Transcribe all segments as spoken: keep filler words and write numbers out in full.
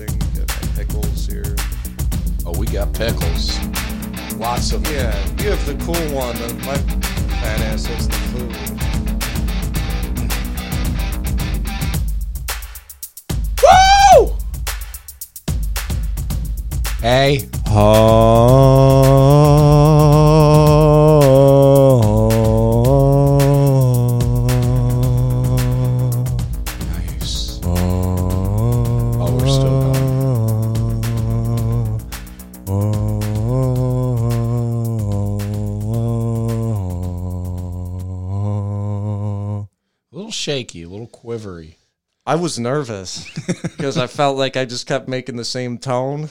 anything? Got my pickles here. Oh, we got pickles. Lots of them. Yeah, you have the cool one. My fat ass has the food. Woo! Hey ho. Nice. Oh, oh, we're still going. Oh, oh, a little shaky, a little quivery. I was nervous because I felt like I just kept making the same tone.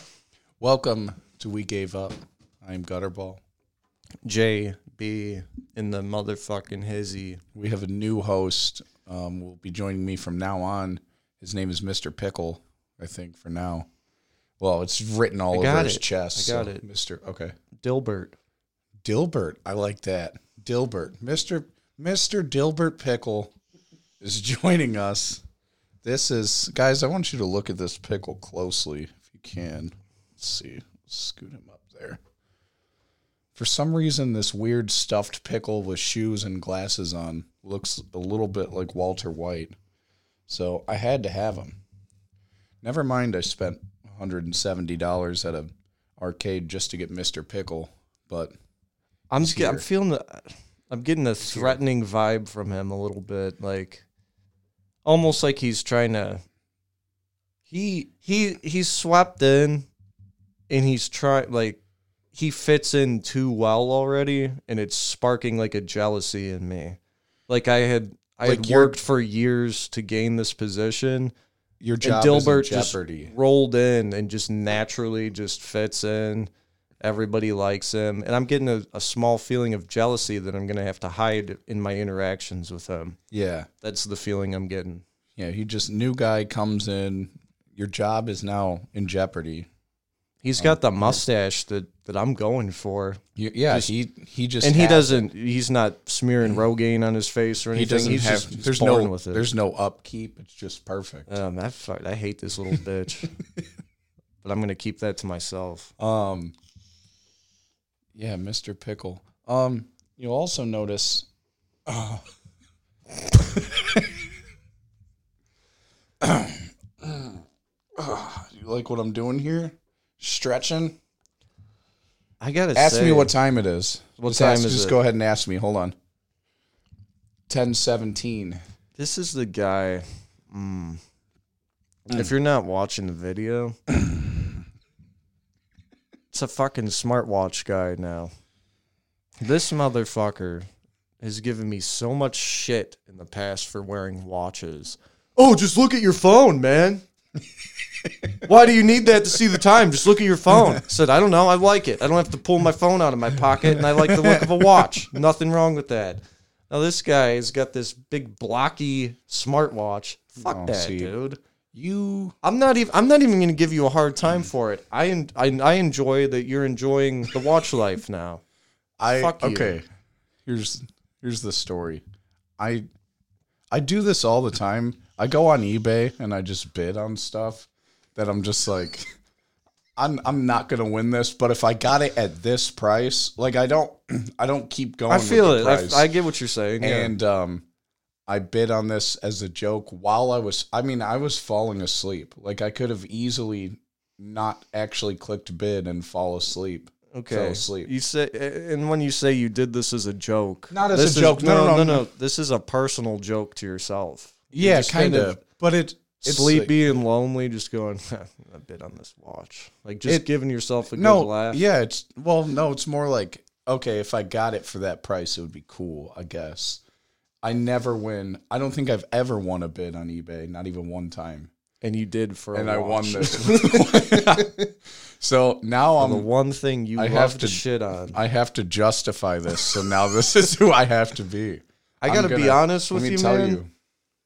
Welcome to We Gave Up. I'm Gutterball. J B in the motherfucking hizzy. We have a new host. Um, will be joining me from now on. His name is Mister Pickle, I think, for now. Well, it's written all over his chest. I got it. Mister Okay. Dilbert. Dilbert. I like that. Dilbert. Mister Mister Dilbert Pickle is joining us. This is... Guys, I want you to look at this pickle closely if you can. Let's see. Scoot him up there. For some reason, this weird stuffed pickle with shoes and glasses on looks a little bit like Walter White. So I had to have him. Never mind I spent one hundred seventy dollars at an arcade just to get Mister Pickle, but I'm g- I'm feeling the, I'm getting a threatening vibe from him a little bit, like almost like he's trying to he he he's swept in. And he's trying, like, he fits in too well already, and it's sparking, like, a jealousy in me. Like, I had I like had worked for years to gain this position. Your job and Dilbert is in jeopardy. Just rolled in and just naturally just fits in. Everybody likes him. And I'm getting a, a small feeling of jealousy that I'm going to have to hide in my interactions with him. Yeah. That's the feeling I'm getting. Yeah, he just, new guy comes in. Your job is now in jeopardy. He's got the mustache that, that I'm going for. Yeah, just, he, he just... And he doesn't... It. He's not smearing Rogaine on his face or anything. He doesn't he's have... Just, there's, no, with it. there's no upkeep. It's just perfect. Um, I, I hate this little bitch. But I'm going to keep that to myself. Um, Yeah, Mister Pickle. Um, You'll also notice... Uh, you like what I'm doing here? Stretching. I gotta ask say, me what time it is. What just time ask, is just it? Go ahead and ask me. Hold on. Ten seventeen. This is the guy. Mm. Mm. If you're not watching the video, it's a fucking smartwatch guy now. This motherfucker has given me so much shit in the past for wearing watches. Oh, just look at your phone, man. Why do you need that to see the time? Just look at your phone. I said, I don't know. I like it. I don't have to pull my phone out of my pocket, and I like the look of a watch. Nothing wrong with that. Now, this guy has got this big, blocky smartwatch. Fuck oh, that, see, dude. You... I'm not even I'm not even going to give you a hard time for it. I, I, I enjoy that you're enjoying the watch life now. I Fuck you. Okay. Here's, here's the story. I I do this all the time. I go on eBay, and I just bid on stuff. That I'm just like, I'm I'm not gonna win this. But if I got it at this price, like I don't, I don't keep going. I feel with the it. Price. I, I get what you're saying. And yeah. um, I bid on this as a joke while I was. I mean, I was falling asleep. Like I could have easily not actually clicked bid and fall asleep. Okay, fell asleep. You say, and when you say you did this as a joke, not as a joke. Is, no, no, no, no, no, no. This is a personal joke to yourself. Yeah, kind of. of. But it. It's sleepy like, and lonely, just going a bit on this watch, like just it, giving yourself a good no, laugh. Yeah, it's well, no, it's more like okay, if I got it for that price, it would be cool, I guess. I never win. I don't think I've ever won a bid on eBay, not even one time. And you did for, and a I watch. won this. So now I'm the one thing you I have to, to shit on. I have to justify this. So now this is who I have to be. I gotta gonna, be honest with let me you, tell man. You.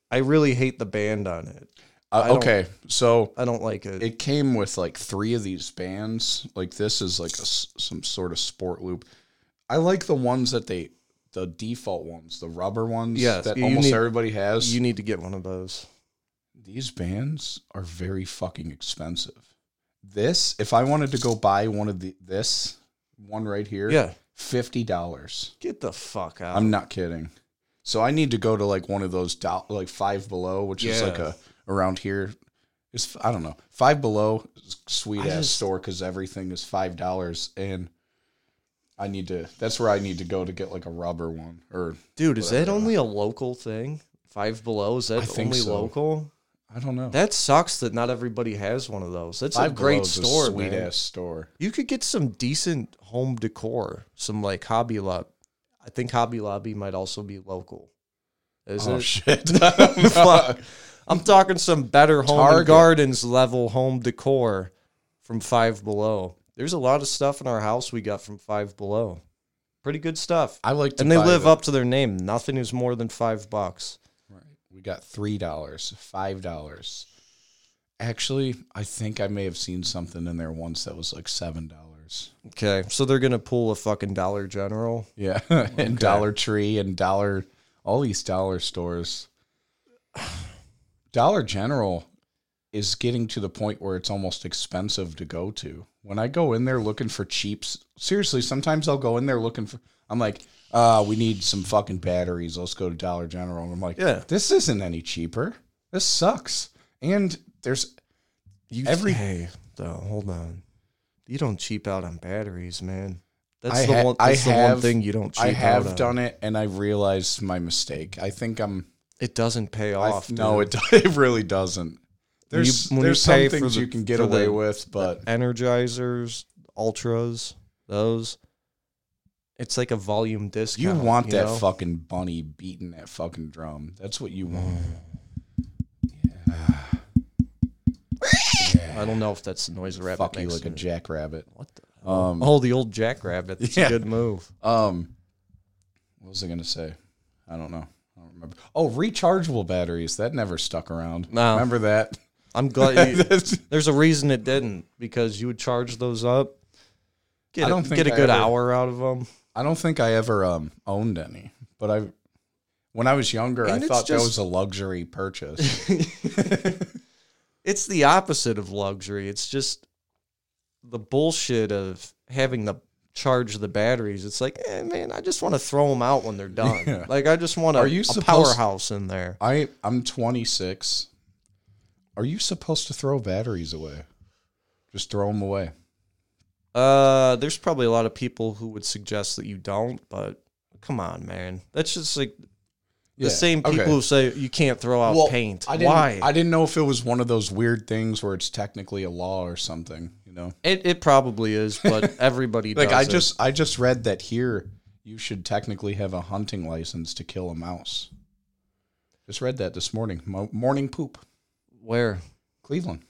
I really hate the band on it. Uh, okay, so... I don't like it. It came with, like, three of these bands. Like, this is, like, a, some sort of sport loop. I like the ones that they... The default ones, the rubber ones yes, that almost need, everybody has. You need to get one of those. these bands are very fucking expensive. This, if I wanted to go buy one of the this one right here, yeah, fifty dollars. Get the fuck out! I'm not kidding. So I need to go to like one of those do- like Five Below, which yeah. is like a around here. It's I don't know. Five Below is a sweet I ass just, store because everything is five dollars, and I need to. That's where I need to go to get like a rubber one. Or dude, is whatever. That only a local thing? Five Below, is that only so. Local? I don't know. That sucks that not everybody has one of those. That's Five a great store, a sweet man. Ass store. You could get some decent home decor, some like Hobby Lobby. I think Hobby Lobby might also be local. Is oh, it? Shit. Fuck. I'm talking some better home Target. And gardens level home decor from Five Below. There's a lot of stuff in our house we got from Five Below. Pretty good stuff. I like to And they live it. Up to their name. Nothing is more than five bucks. We got three dollars, five dollars. Actually, I think I may have seen something in there once that was like seven dollars. Okay, so they're going to pull a fucking Dollar General? Yeah, and okay. Dollar Tree and Dollar, all these dollar stores. Dollar General is getting to the point where it's almost expensive to go to. When I go in there looking for cheaps, seriously, sometimes I'll go in there looking for, I'm like, Uh, we need some fucking batteries. Let's go to Dollar General. And I'm like, yeah. This isn't any cheaper. This sucks. And there's you every hey, though, hold on. You don't cheap out on batteries, man. That's I the, ha- one, that's I the have, one thing you don't cheap out on. I have out done on. It, and I realized my mistake. I think I'm... It doesn't pay off. I, no, it, it really doesn't. There's, you, there's some things the, you can get away the, with, but... Energizers, Ultras, those... It's like a volume discount. You want you that know? Fucking bunny beating that fucking drum. That's what you want. Yeah. Yeah. I don't know if that's the noise a rabbit Fuck makes. You like a jackrabbit. What the hell? Um, oh, the old jackrabbit. That's yeah. a good move. Um, what was I going to say? I don't know. I don't remember. Oh, rechargeable batteries. That never stuck around. No. Remember that? I'm glad. You, there's a reason it didn't, because you would charge those up. Get, I don't a, think get a good ever, hour out of them. I don't think I ever um, owned any, but I, when I was younger, and I thought just, that was a luxury purchase. It's the opposite of luxury. It's just the bullshit of having to charge the batteries. It's like, eh, man, I just want to throw them out when they're done. Yeah. Like, I just want a, a supposed, powerhouse in there. I, I'm twenty-six. Are you supposed to throw batteries away? Just throw them away. Uh, there's probably a lot of people who would suggest that you don't, but come on, man. That's just like the yeah, same people okay. who say you can't throw out well, paint. I didn't, Why? I didn't know if it was one of those weird things where it's technically a law or something, you know? It it probably is, but everybody like does I it. Just, I just read that here you should technically have a hunting license to kill a mouse. Just read that this morning. Mo- morning poop. Where? Cleveland.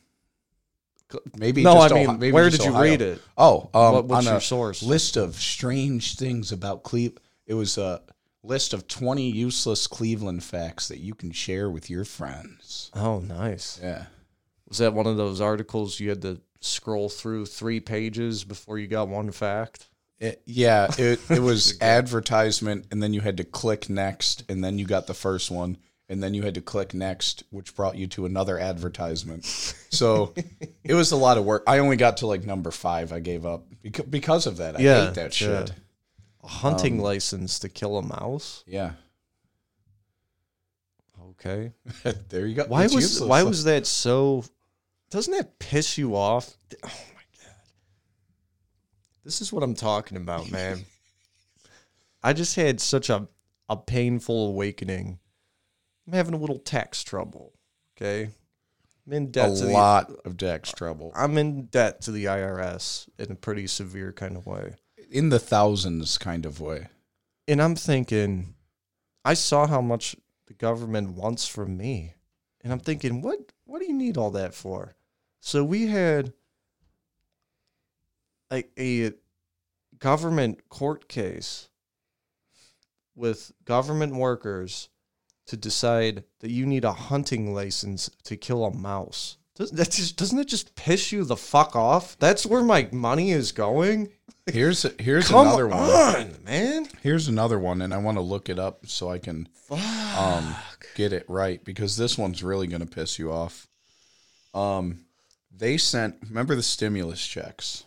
Maybe no, just I mean, Ohio, maybe where just did you Ohio. Read it? Oh, um, what, what's on your a source? List of strange things about Cleveland. It was a list of twenty useless Cleveland facts that you can share with your friends. Oh, nice. Yeah. Was that one of those articles you had to scroll through three pages before you got one fact? It, yeah, it, it was advertisement, and then you had to click next, and then you got the first one. And then you had to click next, which brought you to another advertisement. So it was a lot of work. I only got to like number five. I gave up because of that. I yeah, hate that shit. Yeah. A hunting um, license to kill a mouse? Yeah. Okay. There you go. Why it's was useless. Why was that so... Doesn't that piss you off? Oh, my God. This is what I'm talking about, man. I just had such a, a painful awakening. I'm having a little tax trouble, okay? I'm in debt a to lot the, of tax trouble. I'm in debt to the I R S in a pretty severe kind of way. In the thousands kind of way. And I'm thinking, I saw how much the government wants from me. And I'm thinking, what, what do you need all that for? So we had a, a government court case with government workers to decide that you need a hunting license to kill a mouse. That just doesn't it just piss you the fuck off? That's where my money is going. Here's here's Come another one, on, man. Here's another one, and I want to look it up so I can um, get it right because this one's really going to piss you off. Um, they sent. Remember the stimulus checks,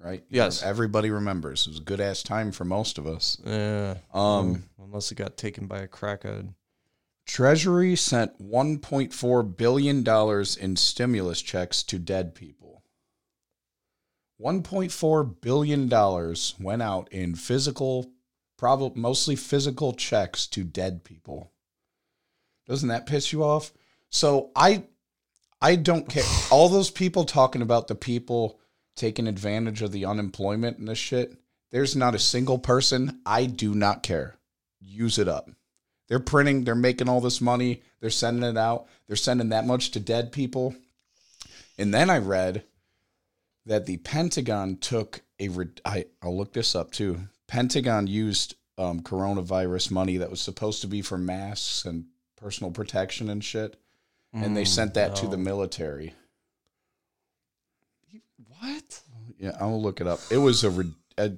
right? You yes, know, everybody remembers. It was a good ass time for most of us. Yeah. Um, unless it got taken by a crackhead. Treasury sent one point four billion dollars in stimulus checks to dead people. one point four billion dollars went out in physical, probably mostly physical checks to dead people. Doesn't that piss you off? So I, I don't care. All those people talking about the people taking advantage of the unemployment and this shit. There's not a single person. I do not care. Use it up. They're printing, they're making all this money, they're sending it out, they're sending that much to dead people. And then I read that the Pentagon took a, I, I'll look this up too. Pentagon used um, coronavirus money that was supposed to be for masks and personal protection and shit. Mm, and they sent that no. to the military. What? Yeah, I'll look it up. It was a, a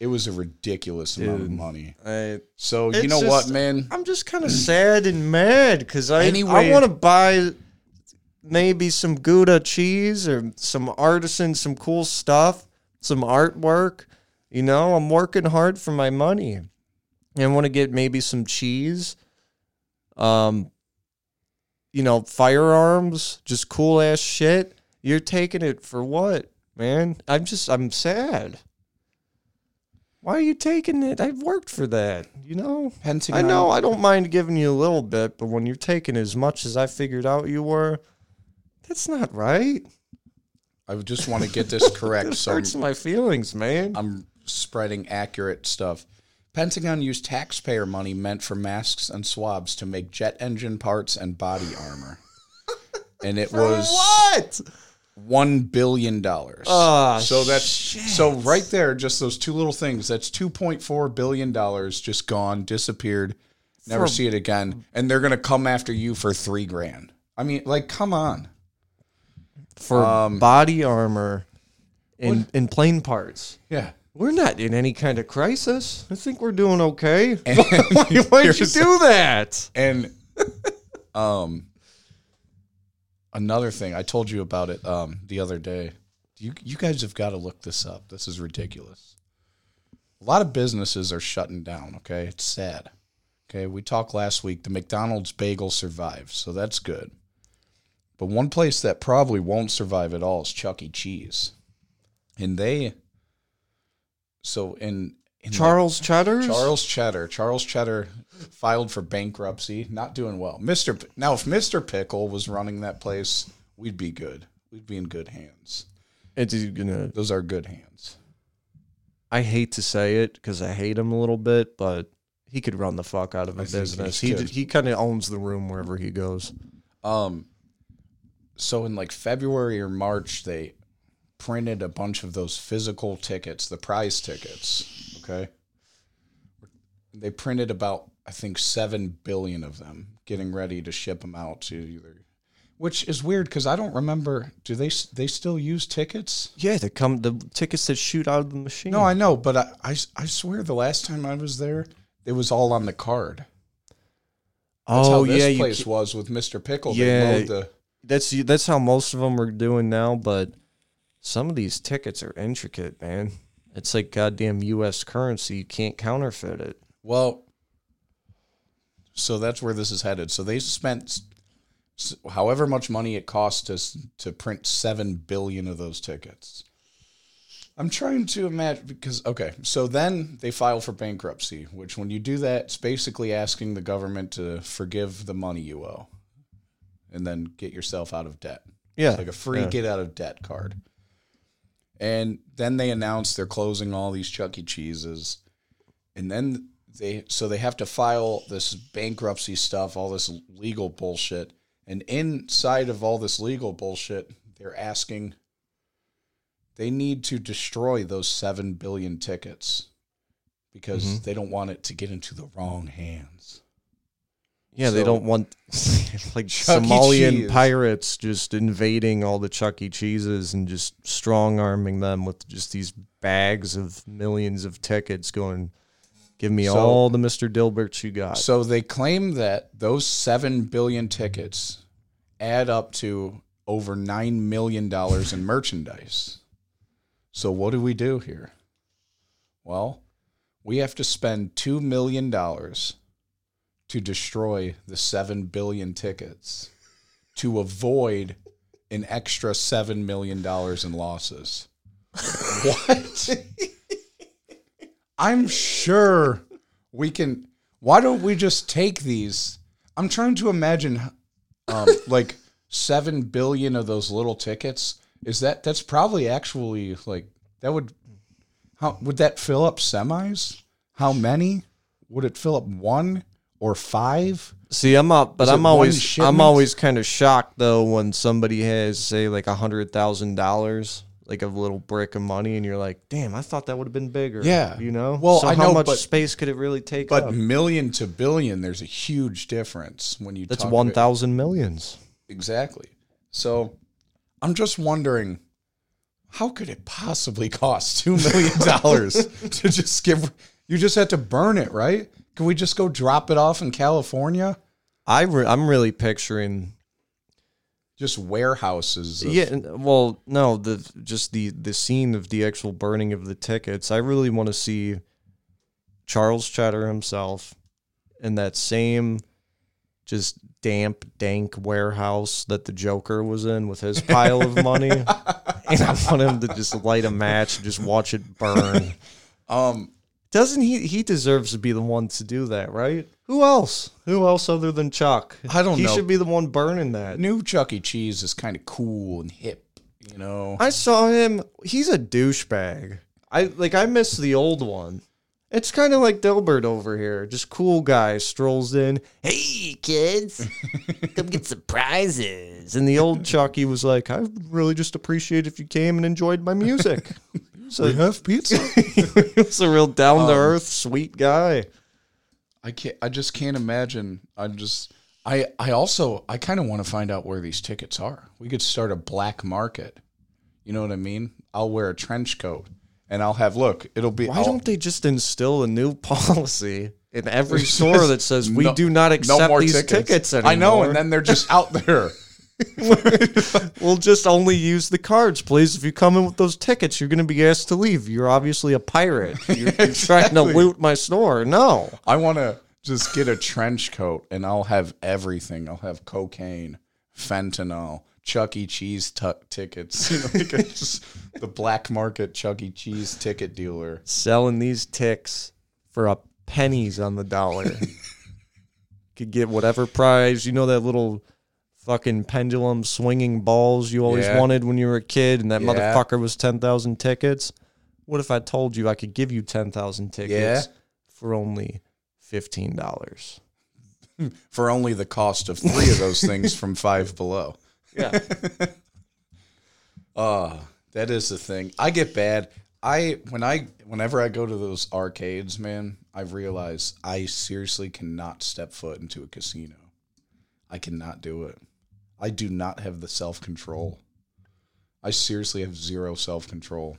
It was a ridiculous Dude, amount of money. I, so you know just, what, man? I'm just kind of sad and mad because I anyway, I want to buy maybe some Gouda cheese or some artisan, some cool stuff, some artwork. You know, I'm working hard for my money. I want to get maybe some cheese. Um, you know, firearms, just cool ass shit. You're taking it for what, man? I'm just I'm sad. Why are you taking it? I've worked for that, you know? Pentagon. I know, I don't mind giving you a little bit, but when you're taking as much as I figured out you were, that's not right. I just want to get this correct. It so hurts I'm, my feelings, man. I'm spreading accurate stuff. Pentagon used taxpayer money meant for masks and swabs to make jet engine parts and body armor. And it for was... what? One billion dollars. Oh, so that's shit. So right there, just those two little things. That's two point four billion dollars just gone, disappeared, never for, see it again. And they're gonna come after you for three grand. I mean, like, come on. For um, body armor and and plane parts. Yeah, we're not in any kind of crisis. I think we're doing okay. why, why'd you do that? And um. Another thing, I told you about it um, the other day. You you guys have got to look this up. This is ridiculous. A lot of businesses are shutting down, okay? It's sad. Okay, we talked last week. The McDonald's bagel survived, so that's good. But one place that probably won't survive at all is Chuck E. Cheese. And they... So in... in Charles the, Cheddar's? Charles Cheddar. Charles Cheddar... filed for bankruptcy, not doing well. Mister P- now, if Mister Pickle was running that place, we'd be good. We'd be in good hands. It's gonna. Those are good hands. I hate to say it because I hate him a little bit, but he could run the fuck out of a I business. He d- he kind of owns the room wherever he goes. Um. So in like February or March, they printed a bunch of those physical tickets, the prize tickets. Okay. They printed about. I think seven billion of them, getting ready to ship them out to either, which is weird because I don't remember. Do they they still use tickets? Yeah, they come the tickets that shoot out of the machine. No, I know, but I, I, I swear the last time I was there, it was all on the card. That's oh, how this yeah, place was with Mister Pickle. Yeah, they the, that's that's how most of them are doing now. But some of these tickets are intricate, man. It's like goddamn U S currency. You can't counterfeit it. Well. So that's where this is headed. So they spent however much money it cost us to print seven billion of those tickets. I'm trying to imagine because, okay, so then they file for bankruptcy, which when you do that, it's basically asking the government to forgive the money you owe and then get yourself out of debt. Yeah. It's like a free yeah. get out of debt card. And then they announce they're closing all these Chuck E. Cheeses. And then... They so they have to file this bankruptcy stuff, all this legal bullshit. And inside of all this legal bullshit, they're asking they need to destroy those seven billion tickets because mm-hmm. they don't want it to get into the wrong hands. Yeah, so, they don't want like Somalian pirates just invading all the Chuck E. Cheeses and just strong-arming them with just these bags of millions of tickets going, give me so, all the Mister Dilberts you got. So they claim that those seven billion tickets add up to over nine million dollars in merchandise. So what do we do here? Well, we have to spend two million dollars to destroy the seven billion tickets to avoid an extra seven million dollars in losses. What? I'm sure we can. Why don't we just take these? I'm trying to imagine um, like seven billion of those little tickets. Is that, that's probably actually like, that would, how would that fill up semis? How many? Would it fill up one? Or five? See, I'm up, but I'm always I'm always kind of shocked though when somebody has say like a hundred thousand dollars, like a little brick of money, and you're like, damn, I thought that would have been bigger. Yeah, you know. Well, so I how know, much but, space could it really take? But up? Million to billion, there's a huge difference when you. That's talk one thousand millions. Exactly. So, I'm just wondering, how could it possibly cost two million dollars to just give? You just had to burn it, right? Can we just go drop it off in California? I re- I'm really picturing just warehouses. Of- yeah, well, no, the just the, the scene of the actual burning of the tickets. I really want to see Charles Cheddar himself in that same just damp, dank warehouse that the Joker was in with his pile of money. And I want him to just light a match and just watch it burn. um. Doesn't he? He deserves to be the one to do that, right? Who else? Who else other than Chuck? I don't he know. He should be the one burning that. New Chuck E. Cheese is kind of cool and hip, you know. I saw him. He's a douchebag. I like. I miss the old one. It's kind of like Dilbert over here. Just cool guy strolls in. Hey, kids, come get some prizes. And the old Chuck, he was like, I would really just appreciate if you came and enjoyed my music. So we have pizza. He's a real down to earth, um, sweet guy. I can't. I just can't imagine. I just. I. I also. I kind of want to find out where these tickets are. We could start a black market. You know what I mean? I'll wear a trench coat and I'll have. Look, it'll be. Why I'll, don't they just instill a new policy in every store that says we no, do not accept no these tickets. tickets anymore? I know, and then they're just out there. We'll just only use the cards, please. If you come in with those tickets, you're going to be asked to leave. You're obviously a pirate. You're, you're exactly. trying to loot my store. No. I want to just get a trench coat, and I'll have everything. I'll have cocaine, fentanyl, Chuck E. Cheese t- tickets. You know, like just the black market Chuck E. Cheese ticket dealer. Selling these ticks for a pennies on the dollar. Could get whatever prize. You know that little... fucking pendulum swinging balls you always yeah. wanted when you were a kid, and that yeah. motherfucker was ten thousand tickets. What if I told you I could give you ten thousand tickets yeah. for only fifteen dollars? For only the cost of three of those things from Five Below. Yeah. Oh, that is the thing. I get bad. I when I whenever I go to those arcades, man, I realize I seriously cannot step foot into a casino. I cannot do it. I do not have the self-control. I seriously have zero self-control.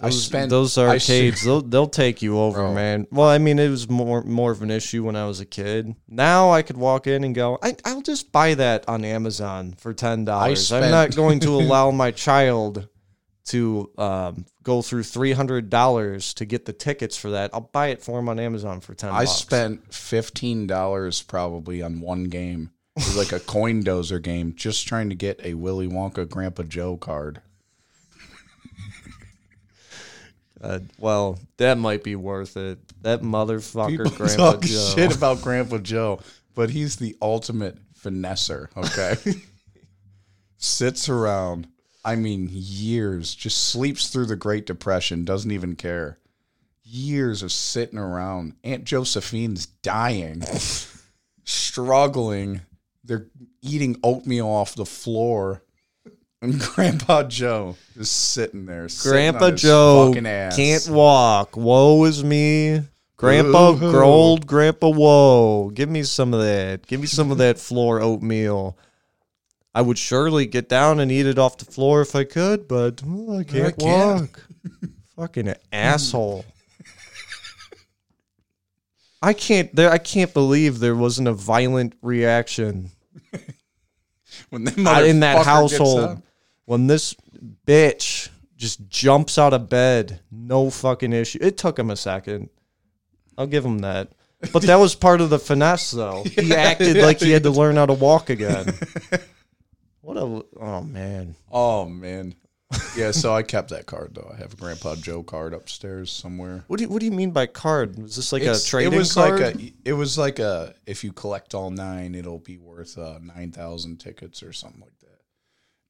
I spent those arcades. Ser- they'll, they'll take you over, Bro. man. Well, I mean, it was more more of an issue when I was a kid. Now I could walk in and go, I, I'll just buy that on Amazon for ten dollars. Spent- I'm not going to allow my child to um, go through three hundred dollars to get the tickets for that. I'll buy it for him on Amazon for ten dollars. I spent fifteen dollars probably on one game. It was like a coin dozer game, just trying to get a Willy Wonka Grandpa Joe card. Uh, well, that might be worth it. That motherfucker People Grandpa talk Joe. Shit about Grandpa Joe, but he's the ultimate finesser. Okay, sits around. I mean, years, just sleeps through the Great Depression, doesn't even care. Years of sitting around. Aunt Josephine's dying, struggling. They're eating oatmeal off the floor. And Grandpa Joe is sitting there. Grandpa sitting on his Joe fucking ass. Can't walk. Woe is me. Grandpa, old Grandpa, whoa, give me some of that. Give me some of that floor oatmeal. I would surely get down and eat it off the floor if I could, but oh, I can't I walk. Can't. Fucking asshole. I can't there I can't believe there wasn't a violent reaction when that in that household when this bitch just jumps out of bed. No fucking issue. It took him a second. I'll give him that. But that was part of the finesse though. Yeah, he acted yeah, like he had to learn how to walk again. What a oh man. Oh man. Yeah, so I kept that card though. I have a Grandpa Joe card upstairs somewhere. What do you, what do you mean by card? Was this like it's, a trading it was card? Like a, it was like a if you collect all nine, it'll be worth uh, nine thousand tickets or something like that.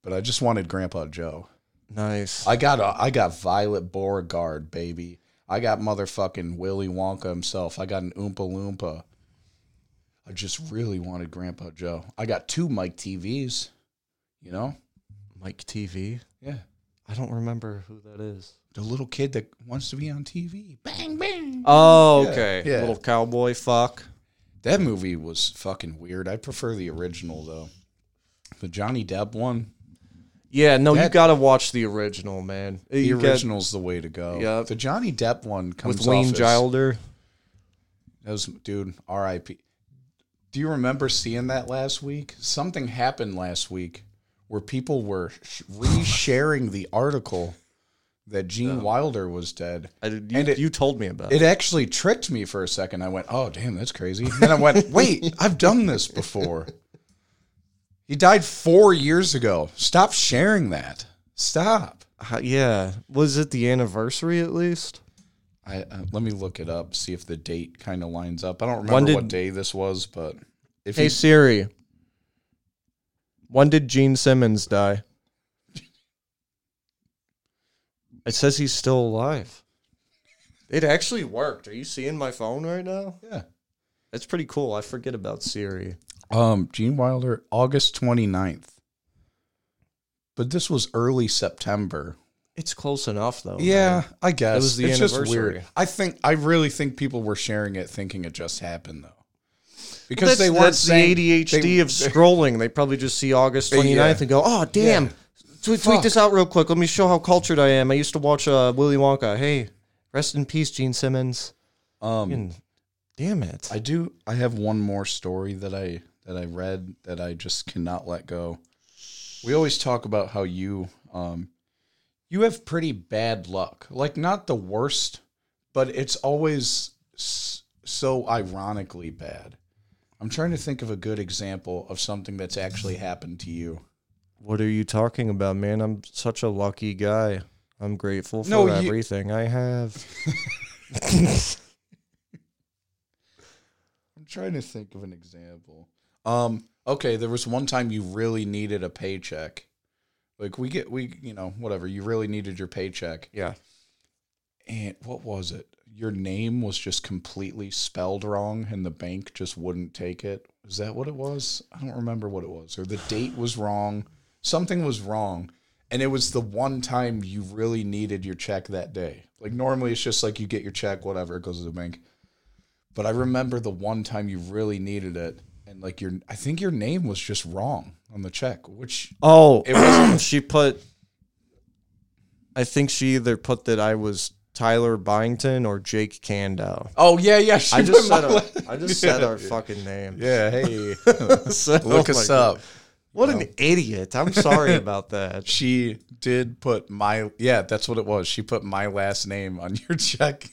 But I just wanted Grandpa Joe. Nice. I got a, I got Violet Beauregard, baby. I got motherfucking Willy Wonka himself. I got an Oompa Loompa. I just really wanted Grandpa Joe. I got two Mike T Vs. You know, Mike T V. Yeah. I don't remember who that is. The little kid that wants to be on T V. Bang, bang. Oh, okay. Yeah, yeah. Little cowboy fuck. That movie was fucking weird. I prefer the original, though. The Johnny Depp one. Yeah, no, that, you got to watch the original, man. The you original's get, the way to go. Yeah. The Johnny Depp one comes with Wayne Gilder. That was, dude, R I P. Do you remember seeing that last week? Something happened last week where people were resharing the article that Gene no. Wilder was dead. I, you, and it, you told me about it. It actually tricked me for a second. I went, oh, damn, that's crazy. And then I went, wait, I've done this before. He died four years ago. Stop sharing that. Stop. Uh, yeah. Was it the anniversary at least? I uh, let me look it up, see if the date kind of lines up. I don't remember did, what day this was, but... if Hey, you, Siri. When did Gene Simmons die? It says he's still alive. It actually worked. Are you seeing my phone right now? Yeah. That's pretty cool. I forget about Siri. Um, Gene Wilder, August twenty-ninth. But this was early September. It's close enough, though. Yeah, man. I guess. It was the it's anniversary. Just weird. I, think, I really think people were sharing it thinking it just happened, though. Because that's, they weren't that's saying, the A D H D they, of scrolling. They probably just see August twenty-ninth yeah. and go, oh, damn. Yeah. Tweet, tweet this out real quick. Let me show how cultured I am. I used to watch uh, Willy Wonka. Hey, rest in peace, Gene Simmons. Um, Man, damn it. I do. I have one more story that I that I read that I just cannot let go. We always talk about how you um, you have pretty bad luck. Like, not the worst, but it's always so ironically bad. I'm trying to think of a good example of something that's actually happened to you. What are you talking about, man? I'm such a lucky guy. I'm grateful for no, you... everything I have. I'm trying to think of an example. Um, okay, there was one time you really needed a paycheck. Like we get we, you know, whatever, you really needed your paycheck. Yeah. And what was it? Your name was just completely spelled wrong and the bank just wouldn't take it. Is that what it was? I don't remember what it was. Or the date was wrong. Something was wrong. And it was the one time you really needed your check that day. Like normally it's just like you get your check, whatever, it goes to the bank. But I remember the one time you really needed it. And like your, I think your name was just wrong on the check, which. Oh, it wasn't. She put, I think she either put that I was Tyler Byington or Jake Candow. Oh, yeah, yeah. I just, said our, I just said yeah. our fucking names. Yeah, hey. so, Look oh us up. God. What um, an idiot. I'm sorry about that. She did put my... Yeah, that's what it was. She put my last name on your check.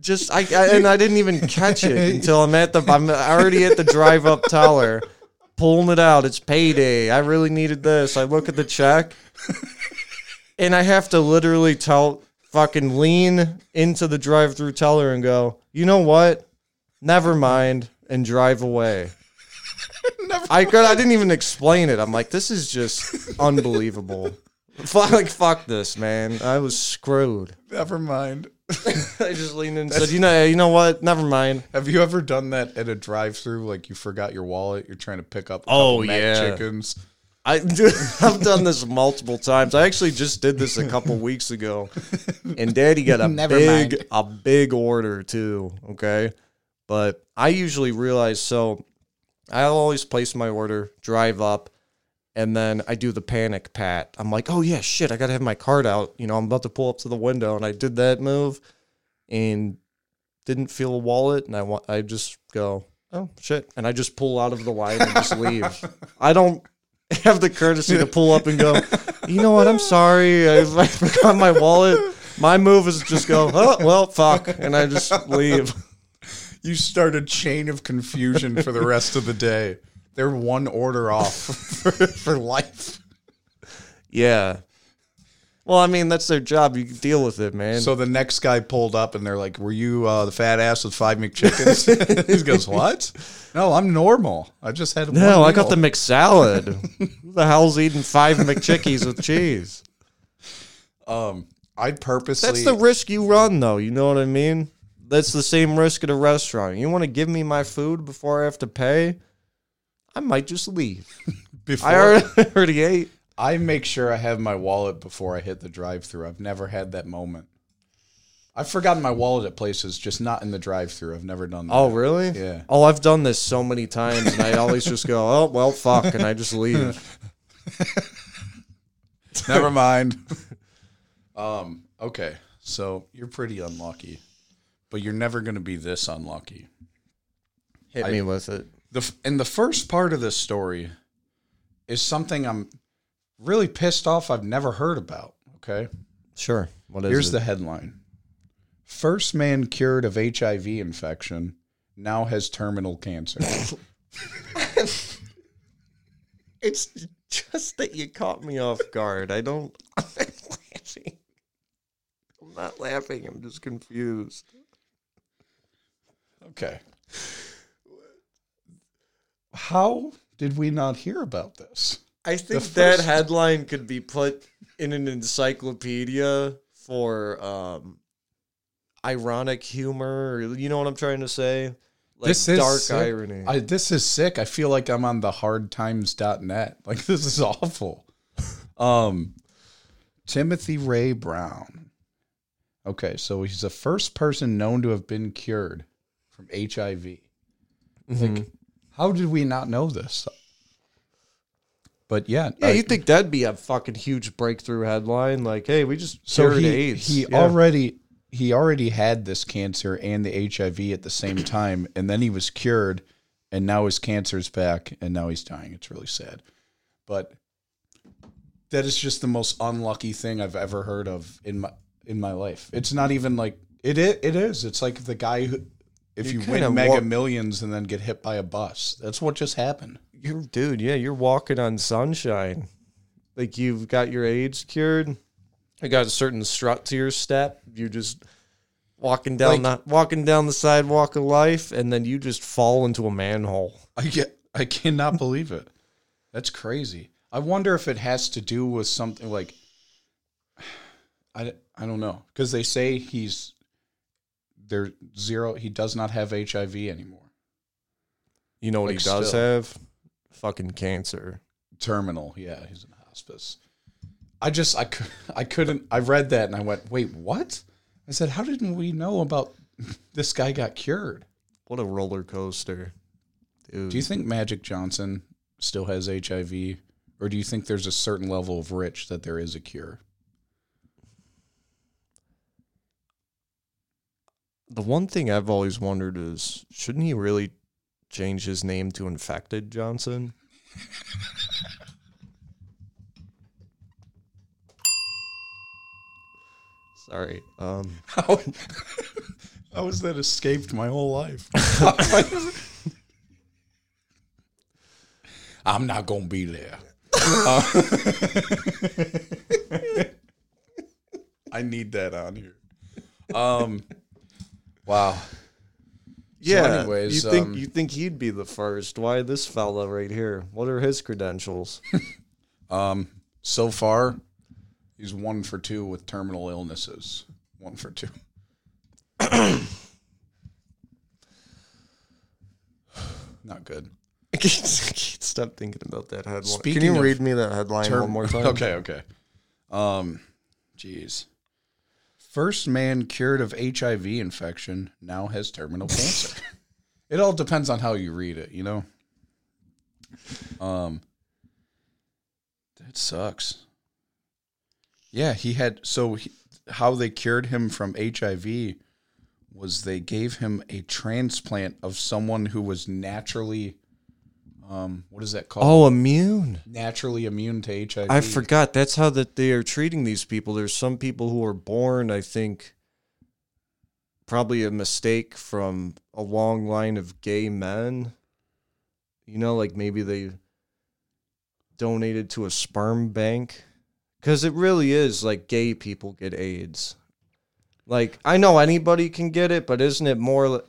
Just... I, I And I didn't even catch it until I'm at the... I'm already at the drive-up teller, pulling it out. It's payday. I really needed this. I look at the check, and I have to literally tell... fucking lean into the drive-thru teller and go, you know what? Never mind, and drive away. Never I could. I didn't even explain it. I'm like, this is just unbelievable. Like, fuck this, man. I was screwed. Never mind. I just leaned in and That's, said, you know, you know what? Never mind. Have you ever done that at a drive-thru? Like you forgot your wallet. You're trying to pick up a couple oh, yeah. Mac chickens. I do, I've done this multiple times. I actually just did this a couple weeks ago, and Daddy got a Never big, mind. a big order too. Okay, but I usually realize so. I'll always place my order, drive up, and then I do the panic pat. I'm like, oh yeah, shit, I gotta have my card out. You know, I'm about to pull up to the window, and I did that move, and didn't feel a wallet, and I want, I just go, oh shit, and I just pull out of the line and just leave. I don't have the courtesy to pull up and go, you know what, I'm sorry, I, I forgot my wallet. My move is just go, oh, well, fuck, and I just leave. You start a chain of confusion for the rest of the day. They're one order off for, for life. Yeah. Well, I mean, that's their job. You deal with it, man. So the next guy pulled up, and they're like, were you uh, the fat ass with five McChickens? He goes, what? No, I'm normal. I just had one No, meal. I got the McSalad. Who the hell's eating five McChickies with cheese? Um, I purposely... That's the risk you run, though. You know what I mean? That's the same risk at a restaurant. You want to give me my food before I have to pay? I might just leave. Before I already, already ate. I make sure I have my wallet before I hit the drive-thru. I've never had that moment. I've forgotten my wallet at places, just not in the drive-thru. I've never done that. Oh, really? Yeah. Oh, I've done this so many times, and I always just go, oh, well, fuck, and I just leave. Never mind. Um. Okay, so you're pretty unlucky. But you're never going to be this unlucky. Hit I, me with it. The And the first part of this story is something I'm really pissed off I've never heard about, okay? Sure. What is Here's it? the headline. First man cured of H I V infection now has terminal cancer. It's just that you caught me off guard. I don't... I'm laughing. I'm not laughing. I'm just confused. Okay. How did we not hear about this? I think first... that headline could be put in an encyclopedia for um, ironic humor. You know what I'm trying to say? Like this is dark sick. irony. I, this is sick. I feel like I'm on the hard times dot net. Like, this is awful. um, Timothy Ray Brown. Okay, so he's the first person known to have been cured from H I V. Mm-hmm. Like, how did we not know this? But yeah. Yeah, I, you'd think that'd be a fucking huge breakthrough headline. Like, hey, we just so cured he, AIDS. He yeah. already he already had this cancer and the H I V at the same time, and then he was cured, and now his cancer's back, and now he's dying. It's really sad. But that is just the most unlucky thing I've ever heard of in my in my life. It's not even like it it, it is. It's like the guy who If you, you win mega walk- millions and then get hit by a bus, that's what just happened. You're, dude, yeah, you're walking on sunshine. Like, you've got your AIDS cured. You got a certain strut to your step. You're just walking down like, the walking down the sidewalk of life, and then you just fall into a manhole. I get, I cannot believe it. That's crazy. I wonder if it has to do with something like I, I don't know, because they say he's. They're zero. He does not have H I V anymore. You know what like he does still. have? Fucking cancer. Terminal. Yeah, he's in hospice. I just, I, I couldn't, I read that and I went, wait, what? I said, how didn't we know about this guy got cured? What a roller coaster. Dude. Do you think Magic Johnson still has H I V? Or do you think there's a certain level of rich that there is a cure? The one thing I've always wondered is, shouldn't he really change his name to Infected Johnson? Sorry. Um, how, how has that escaped my whole life? I'm not going to be there. Uh, I need that on here. Um... Wow. Yeah. So anyways, you think um, you think he'd be the first? Why this fella right here? What are his credentials? um. So far, he's one for two with terminal illnesses. One for two. Not good. Stop thinking about that headline. Speaking Can you read me that headline term- one more time? Okay, okay. Um, jeez. First man cured of H I V infection now has terminal cancer. It all depends on how you read it, you know? Um, that sucks. Yeah, he had... So he, how they cured him from H I V was they gave him a transplant of someone who was naturally... Um, what is that called? Oh, immune. Naturally immune to H I V. I forgot. That's how that they are treating these people. There's some people who are born, I think, probably a mistake from a long line of gay men. You know, like maybe they donated to a sperm bank. Because it really is like gay people get AIDS. Like, I know anybody can get it, but isn't it more...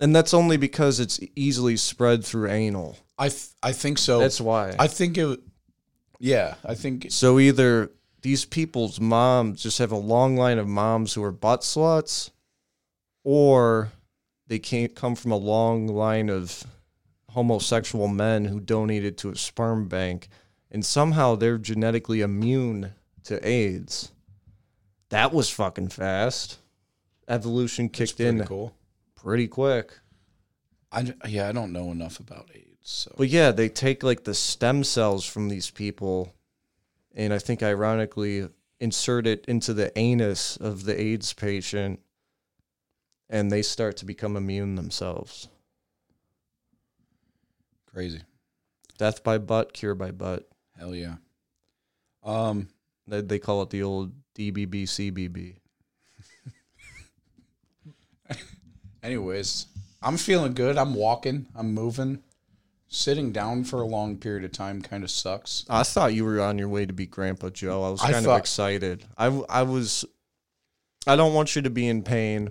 And that's only because it's easily spread through anal. I th- I think so. That's why. I think it... Yeah, I think... It, so either these people's moms just have a long line of moms who are butt sluts, or they can't come from a long line of homosexual men who donated to a sperm bank, and somehow they're genetically immune to AIDS. That was fucking fast. Evolution kicked in. That's pretty cool. Pretty quick. I, yeah, I don't know enough about AIDS. So. But yeah, they take like the stem cells from these people and I think ironically insert it into the anus of the AIDS patient and they start to become immune themselves. Crazy. Death by butt, cure by butt. Hell yeah. Um, They, they call it the old D B B C B B. Anyways, I'm feeling good. I'm walking. I'm moving. Sitting down for a long period of time kind of sucks. I thought you were on your way to be Grandpa Joe. I was kind I thought, of excited. I, I was... I don't want you to be in pain,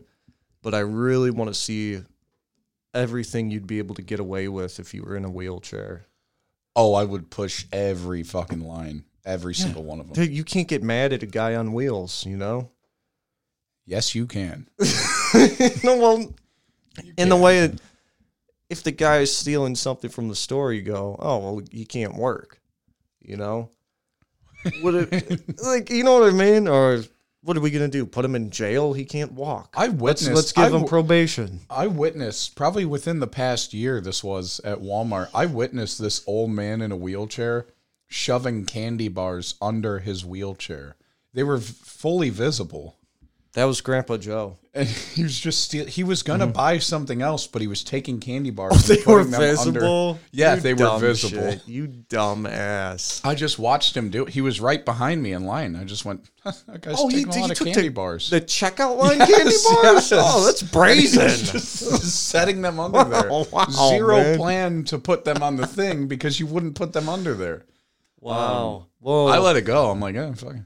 but I really want to see everything you'd be able to get away with if you were in a wheelchair. Oh, I would push every fucking line. Every single yeah. one of them. Dude, you can't get mad at a guy on wheels, you know? Yes, you can. No, well... In the way, that if the guy is stealing something from the store, you go, oh, well, you can't work, you know? What if, like, you know what I mean? Or what are we going to do? Put him in jail? He can't walk. I witnessed. Let's, let's give I, him probation. I witnessed, probably within the past year this was at Walmart, I witnessed this old man in a wheelchair shoving candy bars under his wheelchair. They were fully visible. That was Grandpa Joe. And he was just steal- he was gonna mm-hmm. buy something else, but he was taking candy bars. Oh, they were visible. Under- yeah, you they were visible. Shit. You dumb ass. I just watched him do it. He was right behind me in line. I just went. That guy's oh, taking he, a lot he of took candy the, bars. The checkout line yes, candy bars. Yes. Oh, that's brazen. Just setting them under there. Oh, wow, Zero man. plan to put them on the thing because you wouldn't put them under there. Wow. Um, Whoa. I let it go. I'm like, yeah, fucking.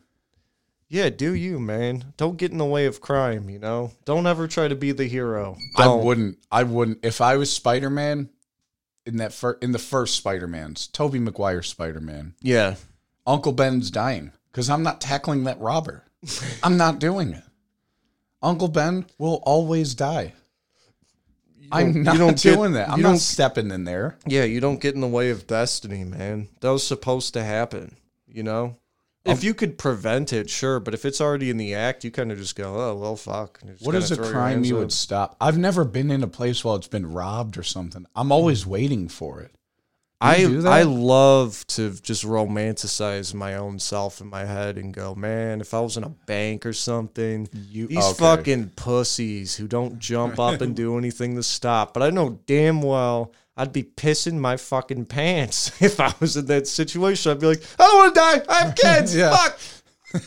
Yeah, do you, man. Don't get in the way of crime, you know? Don't ever try to be the hero. Don't. I wouldn't. I wouldn't. If I was Spider-Man, in that fir- in the first Spider-Man's, Tobey Maguire's Spider-Man. Yeah. Uncle Ben's dying because I'm not tackling that robber. I'm not doing it. Uncle Ben will always die. I'm not you don't doing get, that. I'm not stepping in there. Yeah, you don't get in the way of destiny, man. That was supposed to happen, you know? If you could prevent it, sure, but if it's already in the act, you kind of just go, oh, well, fuck. What is a crime you would stop? I've never been in a place while it's been robbed or something. I'm always waiting for it. I I love to just romanticize my own self in my head and go, man, if I was in a bank or something, you, these okay. fucking pussies who don't jump up and do anything to stop. But I know damn well I'd be pissing my fucking pants if I was in that situation. I'd be like, I don't want to die. I have kids. yeah. Fuck.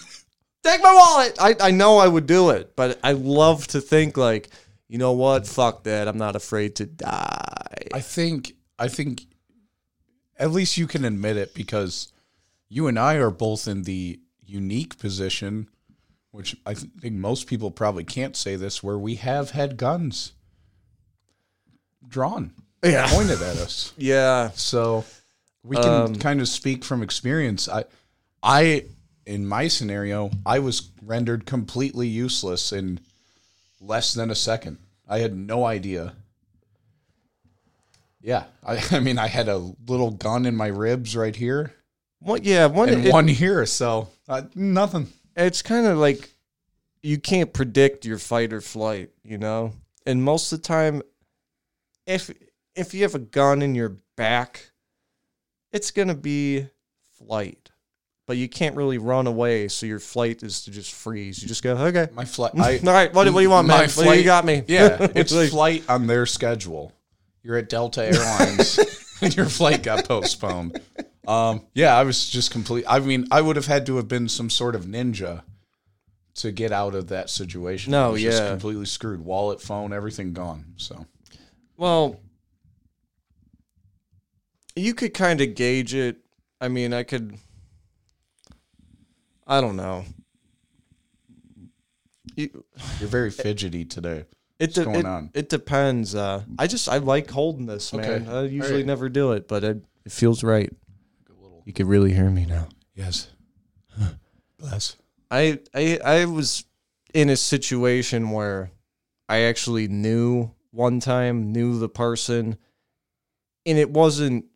Take my wallet. I, I know I would do it, but I love to think like, you know what? Fuck that. I'm not afraid to die. I think, I think at least you can admit it because you and I are both in the unique position, which I think most people probably can't say this, where we have had guns drawn. Yeah. Pointed at us. Yeah. So we can um, kind of speak from experience. I, I, in my scenario, I was rendered completely useless in less than a second. I had no idea. Yeah. I, I mean, I had a little gun in my ribs right here. Well, yeah. One, and it, one here, so uh, nothing. It's kind of like you can't predict your fight or flight, you know? And most of the time, if if you have a gun in your back, it's going to be flight. But you can't really run away, so your flight is to just freeze. You just go, okay. My flight. All right, what, what do you want, man? Flight, you got me. Yeah, it's like, flight on their schedule. You're at Delta Airlines, and your flight got postponed. Um, yeah, I was just complete. I mean, I would have had to have been some sort of ninja to get out of that situation. No, I was yeah. just completely screwed. Wallet, phone, everything gone. So, well, you could kind of gauge it. I mean, I could... I don't know. You, You're very fidgety today. What's de- going it, on? It depends. Uh, I just, I like holding this, man. Okay. I usually right. never do it, but it, it feels right. Little... You can really hear me now. Yes. Huh. Bless. I, I, I was in a situation where I actually knew one time, knew the person, and it wasn't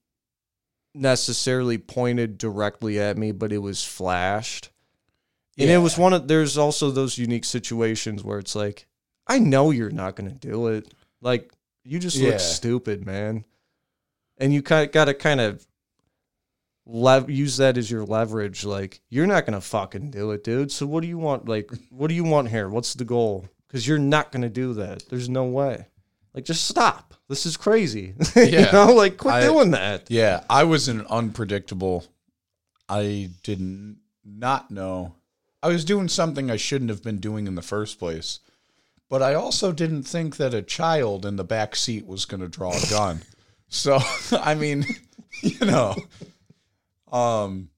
necessarily pointed directly at me, but it was flashed. And yeah. it was one of, there's also those unique situations where it's like, I know you're not going to do it. Like, you just yeah. look stupid, man. And you got to kind of lev- use that as your leverage. Like, you're not going to fucking do it, dude. So what do you want? Like, what do you want here? What's the goal? Because you're not going to do that. There's no way. Like, just stop. This is crazy. Yeah. You know, like, quit I, doing that. Yeah, I was an unpredictable. I did not know. I was doing something I shouldn't have been doing in the first place. But I also didn't think that a child in the back seat was going to draw a gun. So, I mean, you know. um,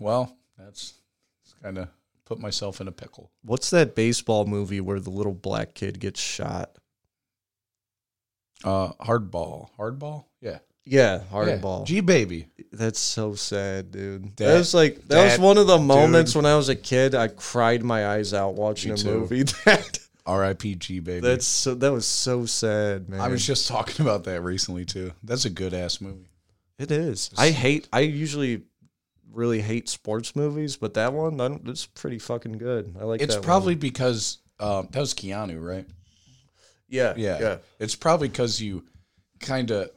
Well, that's, that's kind of put myself in a pickle. What's that baseball movie where the little black kid gets shot? Uh, Hardball. Hardball? Yeah. Yeah, Hardball. Yeah. G Baby. That's so sad, dude. That, that was like that, that was one of the moments dude. when I was a kid I cried my eyes out watching Me a too. movie. R I P G Baby. That's so, that was so sad, man. I was just talking about that recently too. That's a good ass movie. It is. It's, I hate I usually really hate sports movies, but that one I don't, it's pretty fucking good. I like it's that. It's probably one. because uh, that was Keanu, right? Yeah, yeah, yeah. It's probably because you kind of,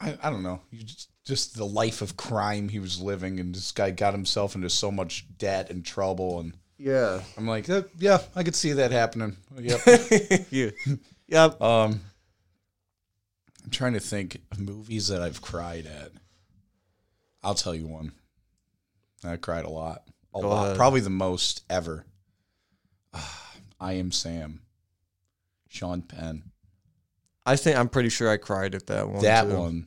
I, I don't know, you just, just the life of crime he was living, and this guy got himself into so much debt and trouble, and yeah, I'm like, eh, yeah, I could see that happening. Yep, yeah. yep. Um, I'm trying to think of movies that I've cried at. I'll tell you one. I cried a lot, a Go lot, ahead. probably the most ever. I Am Sam. Sean Penn. I think I'm pretty sure I cried at that one. That too. one.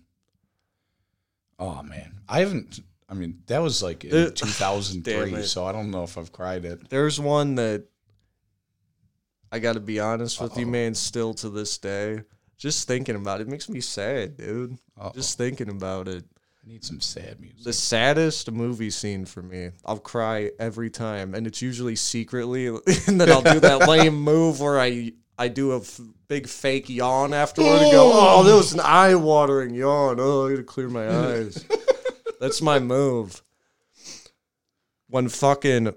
Oh man, I haven't. I mean, that was like in it, two thousand three, so I don't know if I've cried at. There's one that I got to be honest with Uh-oh. you, man. Still to this day, just thinking about it, it makes me sad, dude. Uh-oh. Just thinking about it. I need some sad music. The saddest movie scene for me. I'll cry every time, and it's usually secretly, and then I'll do that lame move where I. I do a f- big fake yawn afterward and go, oh, that was an eye-watering yawn. Oh, I gotta clear my eyes. That's my move. When fucking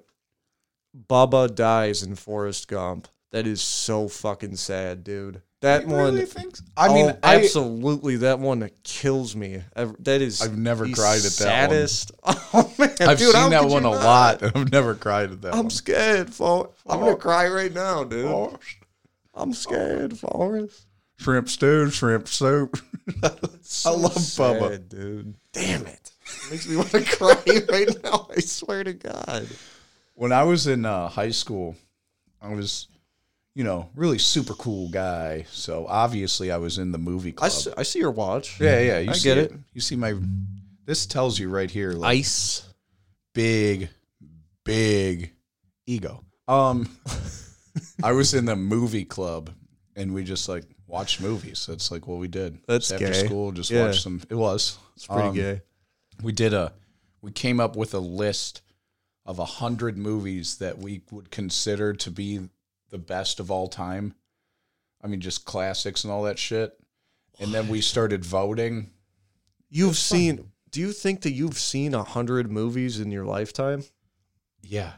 Bubba dies in Forrest Gump, that is so fucking sad, dude. That you one, really think so? I mean, oh, I, absolutely, that one kills me. That is, I've never cried at that saddest. one. Oh man, I've dude, seen that one a not? lot. I've never cried at that. I'm one. scared, folks. I'm gonna cry right now, dude. Oh. I'm scared, Forrest. Shrimp stew, shrimp soup. So I love sad, Bubba, dude. Damn it! Makes me want to cry right now. I swear to God. When I was in uh, high school, I was, you know, really super cool guy. So obviously, I was in the movie club. I see, I see your watch. Yeah, yeah. You I see get it. it. You see my. This tells you right here. Like, Ice. Big, big ego. Um. I was in the movie club, and we just, like, watched movies. That's, like, what we did. That's After gay. school, just yeah. watched some. It was. It's pretty um, gay. We did a, we came up with a list of one hundred movies that we would consider to be the best of all time. I mean, just classics and all that shit. and then we started voting. You've seen, fun. Do you think that you've seen a hundred movies in your lifetime? Yeah.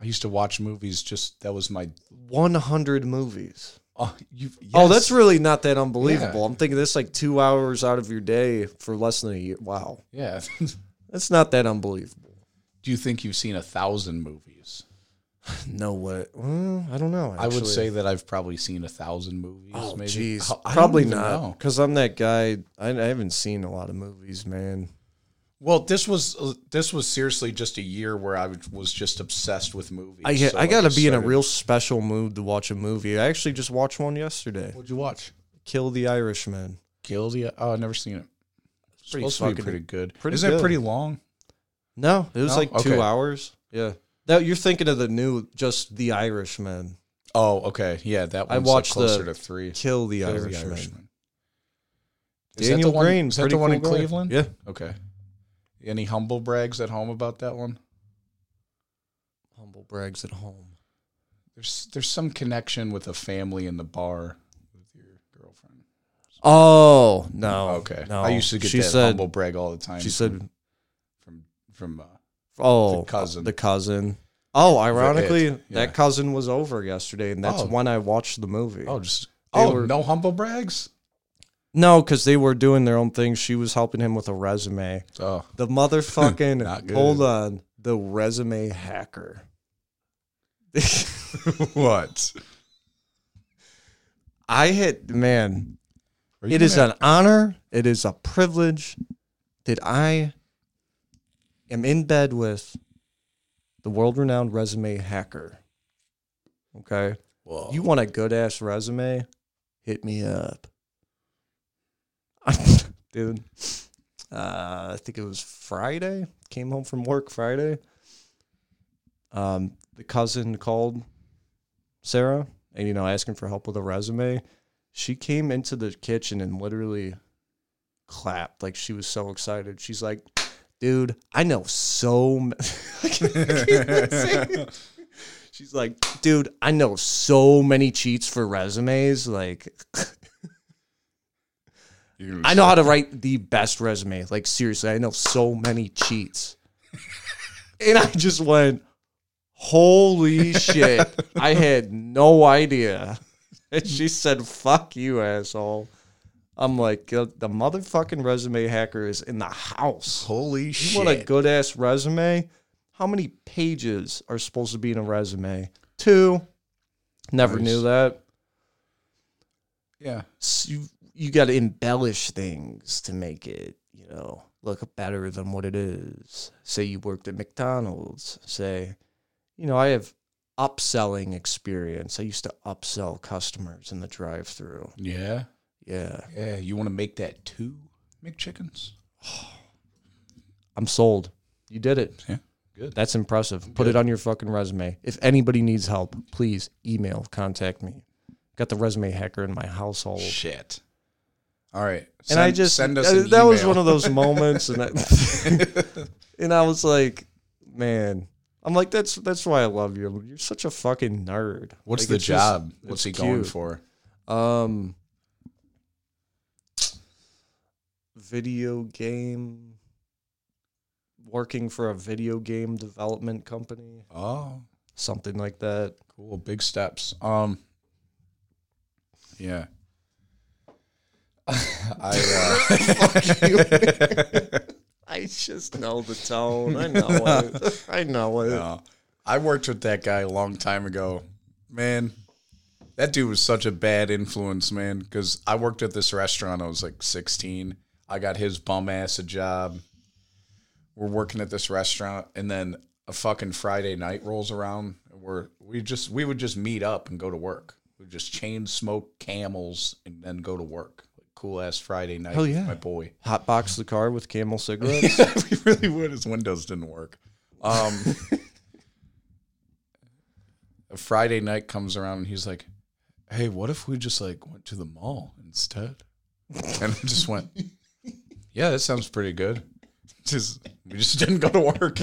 I used to watch movies, just, that was my... one hundred movies. Oh, you've, yes. Oh, that's really not that unbelievable. Yeah. I'm thinking this like two hours out of your day for less than a year. Wow. Yeah. That's not that unbelievable. Do you think you've seen a thousand movies? No way. Well, I don't know. Actually. I would say that I've probably seen a thousand movies. Oh, jeez. Probably not. Because I'm that guy. I, I haven't seen a lot of movies, man. Well, this was uh, this was seriously just a year where I was just obsessed with movies. I, so I got to be in a real special mood to watch a movie. I actually just watched one yesterday. What'd you watch? Kill the Irishman. Kill the... Oh, I've never seen it. It's pretty supposed fucking, to be pretty good. Pretty Isn't good. It pretty long? No, it was no? like two okay. hours. Yeah. Now, you're thinking of the new, just The Irishman. Oh, okay. Yeah, that one's I watched like closer the to three. Kill the, Kill the Irishman. Irishman. Is Daniel that the Green. One, is that the one cool in guy. Cleveland? Yeah. Okay. Any humble brags at home about that one? Humble brags at home. There's there's some connection with a family in the bar with your girlfriend. Oh no! Okay, no. I used to get she that said, humble brag all the time. She from, said from from uh, oh the cousin the cousin. Oh, ironically, yeah. that cousin was over yesterday, and that's oh. when I watched the movie. Oh, just they oh were, no humble brags. No, because they were doing their own thing. She was helping him with a resume. Oh. The motherfucking, hold on, the resume hacker. What? I hit, man, it gonna... is an honor, it is a privilege that I am in bed with the world-renowned resume hacker. Okay? Whoa. You want a good-ass resume? Hit me up. Dude, uh, I think it was Friday. Came home from work Friday. Um, the cousin called Sarah and, you know, asking for help with a resume. She came into the kitchen and literally clapped. Like, she was so excited. She's like, dude, I know so m- I can't, I can't say. She's like, dude, I know so many cheats for resumes. Like... I know how to write the best resume. Like, seriously, I know so many cheats. And I just went, holy shit. I had no idea. And she said, fuck you, asshole. I'm like, the motherfucking resume hacker is in the house. Holy shit. You want a good-ass resume? How many pages are supposed to be in a resume? Two. Never nice. Knew that. Yeah. So you You got to embellish things to make it, you know, look better than what it is. Say you worked at McDonald's. Say, you know, I have upselling experience. I used to upsell customers in the drive-thru. Yeah? Yeah. Yeah, you want to make that two McChickens? I'm sold. You did it. Yeah, good. That's impressive. Good. Put it on your fucking resume. If anybody needs help, please email, contact me. Got the resume hacker in my household. Shit. All right. Send, and I just, send us an that email. Was one of those moments. And I, and I was like, man, I'm like, that's that's why I love you. You're such a fucking nerd. What's like, the job? Just, What's he cute. Going for? Um, video game, working for a video game development company. Oh. Something like that. Cool. Big steps. Um. Yeah. I, uh, I just know the tone. I know it. I know it. No. I worked with that guy a long time ago. Man, that dude was such a bad influence, man, because I worked at this restaurant. I was like sixteen. I got his bum ass a job. We're working at this restaurant, and then a fucking Friday night rolls around. And we're, we, just, we would just meet up and go to work. We just chain smoke Camels and then go to work. Cool ass Friday night yeah. with my boy. Hot box the car with Camel cigarettes. Yeah, we really would. His windows didn't work. Um, a Friday night comes around and he's like, "Hey, what if we just like went to the mall instead?" And I just went, "Yeah, that sounds pretty good." Just we just didn't go to work.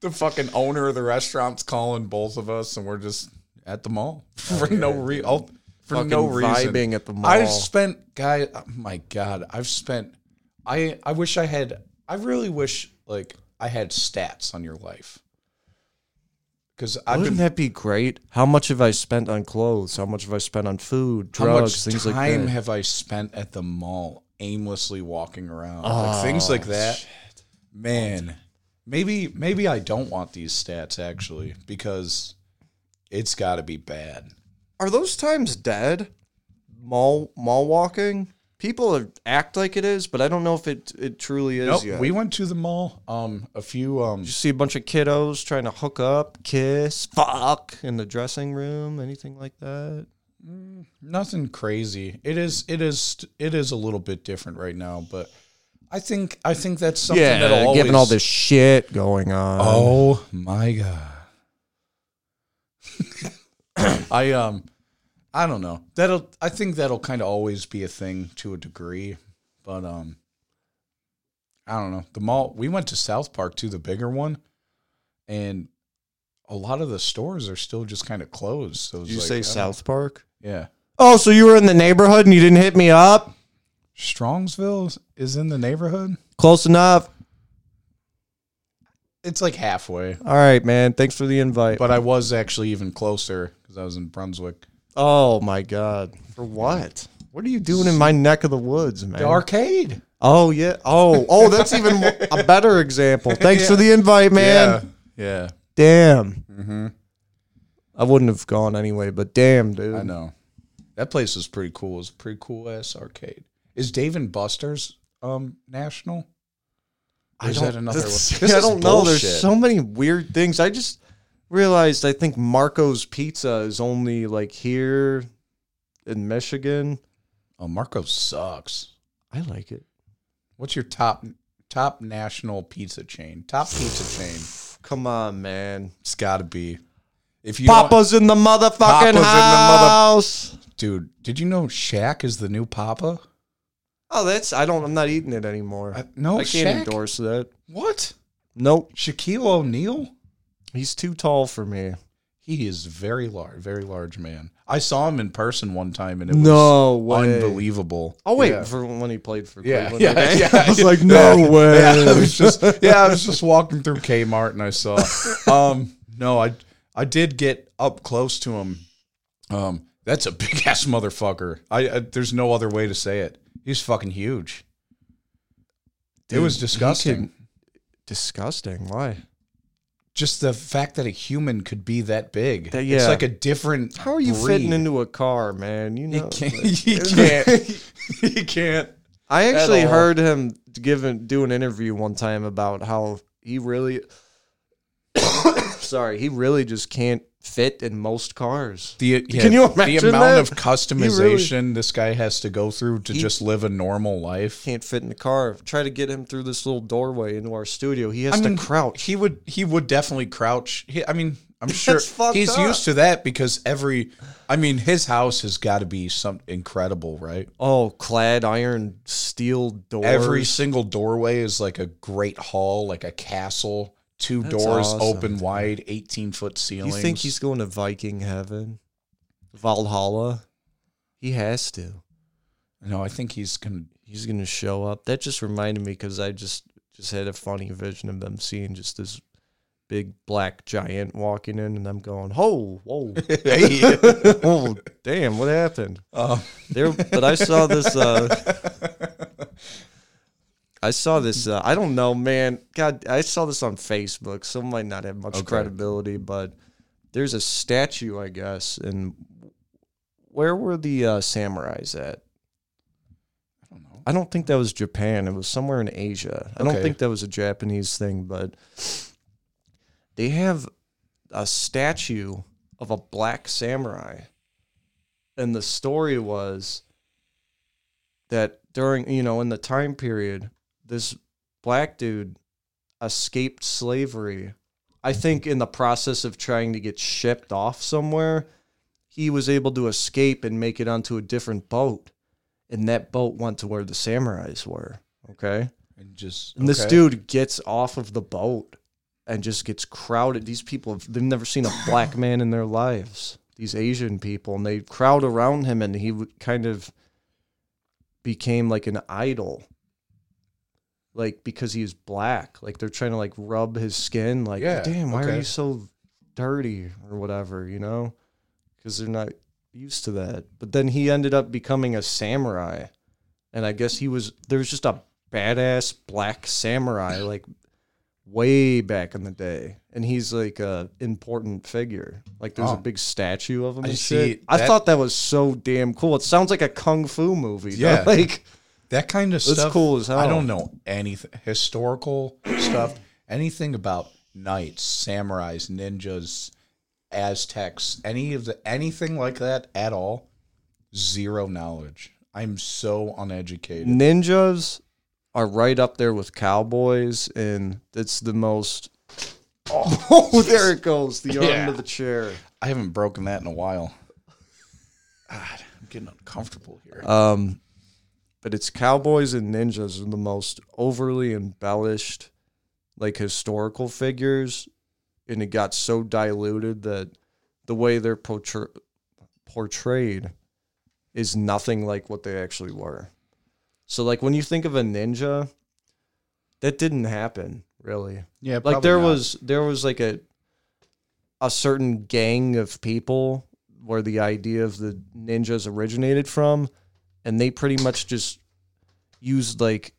The fucking owner of the restaurant's calling both of us, and we're just. At the mall for oh, yeah. no real. for no reason. Vibing at the mall. I've spent, guy, oh my God, I've spent. I I wish I had. I really wish like I had stats on your life. Because wouldn't been, that be great? How much have I spent on clothes? How much have I spent on food, drugs, things like that? How much time have I spent at the mall, aimlessly walking around, oh, like, things like that? Shit. Man, maybe maybe I don't want these stats actually because it's got to be bad. Are those times dead? Mall mall walking. People act like it is, but I don't know if it, it truly is nope, yet. We went to the mall. Um, a few. Um, Did you see a bunch of kiddos trying to hook up, kiss, fuck in the dressing room, anything like that? Nothing crazy. It is. It is. It is a little bit different right now, but I think. I think that's something yeah, that'll always. Given all this shit going on. Oh my God. I um. I don't know. That'll. I think that'll kind of always be a thing to a degree, but um, I don't know. The mall. We went to South Park too, the bigger one, and a lot of the stores are still just kind of closed. So did you like, say South Park? Yeah. Oh, so you were in the neighborhood and you didn't hit me up? Strongsville is in the neighborhood. Close enough. It's like halfway. All right, man. Thanks for the invite. But I was actually even closer because I was in Brunswick. Oh, my God. For what? What are you doing in my neck of the woods, man? The arcade. Oh, yeah. Oh, oh, that's even a better example. Thanks yeah. for the invite, man. Yeah. yeah. Damn. Mm-hmm. I wouldn't have gone anyway, but damn, dude. I know. That place was pretty cool. It was a pretty cool-ass arcade. Is Dave and Buster's um, national? Or I is don't, that another one? This I don't bullshit. know. There's so many weird things. I just... realized I think Marco's Pizza is only like here in Michigan. Oh, Marco sucks. I like it. What's your top top national pizza chain? Top pizza chain. Come on, man. It's got to be. If you Papa's want, in the motherfucking Papa's house. In the mother- Dude, did you know Shaq is the new Papa? Oh, that's I don't I'm not eating it anymore. I, no, I can't Shaq? endorse that. What? Nope. Shaquille O'Neal? He's too tall for me. He is very large, very large man. I saw him in person one time, and it was no way. unbelievable. Oh wait, yeah. for when he played for yeah, Cleveland, yeah, okay? yeah. I was like, no yeah, way. Yeah I, was just, yeah, I was just walking through Kmart, and I saw. Um, no, I I did get up close to him. Um, that's a big ass motherfucker. I, I there's no other way to say it. He's fucking huge. Dude, it was disgusting. Could, disgusting. Why? Just the fact that a human could be that big. That, yeah. It's like a different How are you breed. Fitting into a car, man? You know. You can't. You can't. you can't I actually heard him give an, do an interview one time about how he really... sorry. He really just can't fit in most cars. The, yeah, Can you imagine The amount that? of customization really, this guy has to go through to he, just live a normal life. Can't fit in the car. Try to get him through this little doorway into our studio. He has I to mean, crouch. He would he would definitely crouch. He, I mean, I'm sure he's up. used to that because every... I mean, his house has got to be some incredible, right? Oh, clad iron, steel doors. Every single doorway is like a great hall, like a castle. Two That's doors awesome, open dude. wide, eighteen-foot ceilings. You think he's going to Viking heaven? Valhalla? He has to. No, I think he's going to... He's going to show up. That just reminded me because I just, just had a funny vision of them seeing just this big black giant walking in, and I'm going, oh, whoa. hey. oh, damn, what happened? Uh. There, but I saw this... Uh, I saw this, uh, I don't know, man. God, I saw this on Facebook, so it might not have much okay. credibility, but there's a statue, I guess, and where were the uh, samurais at? I don't know. I don't think that was Japan. It was somewhere in Asia. I okay. don't think that was a Japanese thing, but they have a statue of a black samurai, and the story was that during, you know, in the time period... this black dude escaped slavery. I think in the process of trying to get shipped off somewhere, he was able to escape and make it onto a different boat. And that boat went to where the samurais were. Okay. And just, and okay. this dude gets off of the boat and just gets crowded. These people, have, they've never seen a black man in their lives. these Asian people, and they crowd around him, and he kind of became like an idol. Like, because he's black, like they're trying to like rub his skin, like, yeah, damn, why okay. are you so dirty or whatever, you know? Because they're not used to that. But then he ended up becoming a samurai, and I guess he was there was just a badass black samurai like way back in the day, and he's like a important figure. Like there's oh. a big statue of him. I and see shit. That, I thought that was so damn cool. It sounds like a kung fu movie. Yeah, though. Like. That kind of stuff. That's cool as hell. I don't know anything. Historical stuff. Anything about knights, samurais, ninjas, Aztecs, any of the anything like that at all. Zero knowledge. I'm so uneducated. Ninjas are right up there with cowboys, and it's the most. Oh, oh there it goes. The arm yeah. to the chair. I haven't broken that in a while. God, I'm getting uncomfortable here. Um. But it's cowboys and ninjas are the most overly embellished, like, historical figures. And it got so diluted that the way they're portray- portrayed is nothing like what they actually were. So, like, when you think of a ninja, that didn't happen, really. Yeah, probably like, there not. was, there was, like, a a certain gang of people where the idea of the ninjas originated from. And they pretty much just used, like,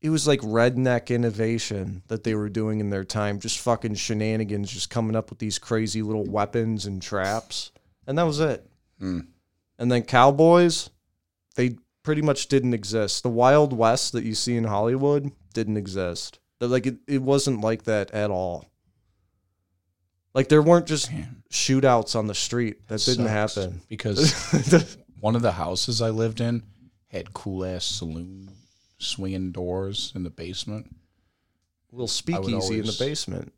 it was like redneck innovation that they were doing in their time. Just fucking shenanigans, just coming up with these crazy little weapons and traps. And that was it. Mm. And then cowboys, they pretty much didn't exist. The Wild West that you see in Hollywood didn't exist. They're like, it, it wasn't like that at all. Like, there weren't just Damn. shootouts on the street. That, that didn't happen. Because... One of the houses I lived in had cool-ass saloon swinging doors in the basement. A little speakeasy in the basement.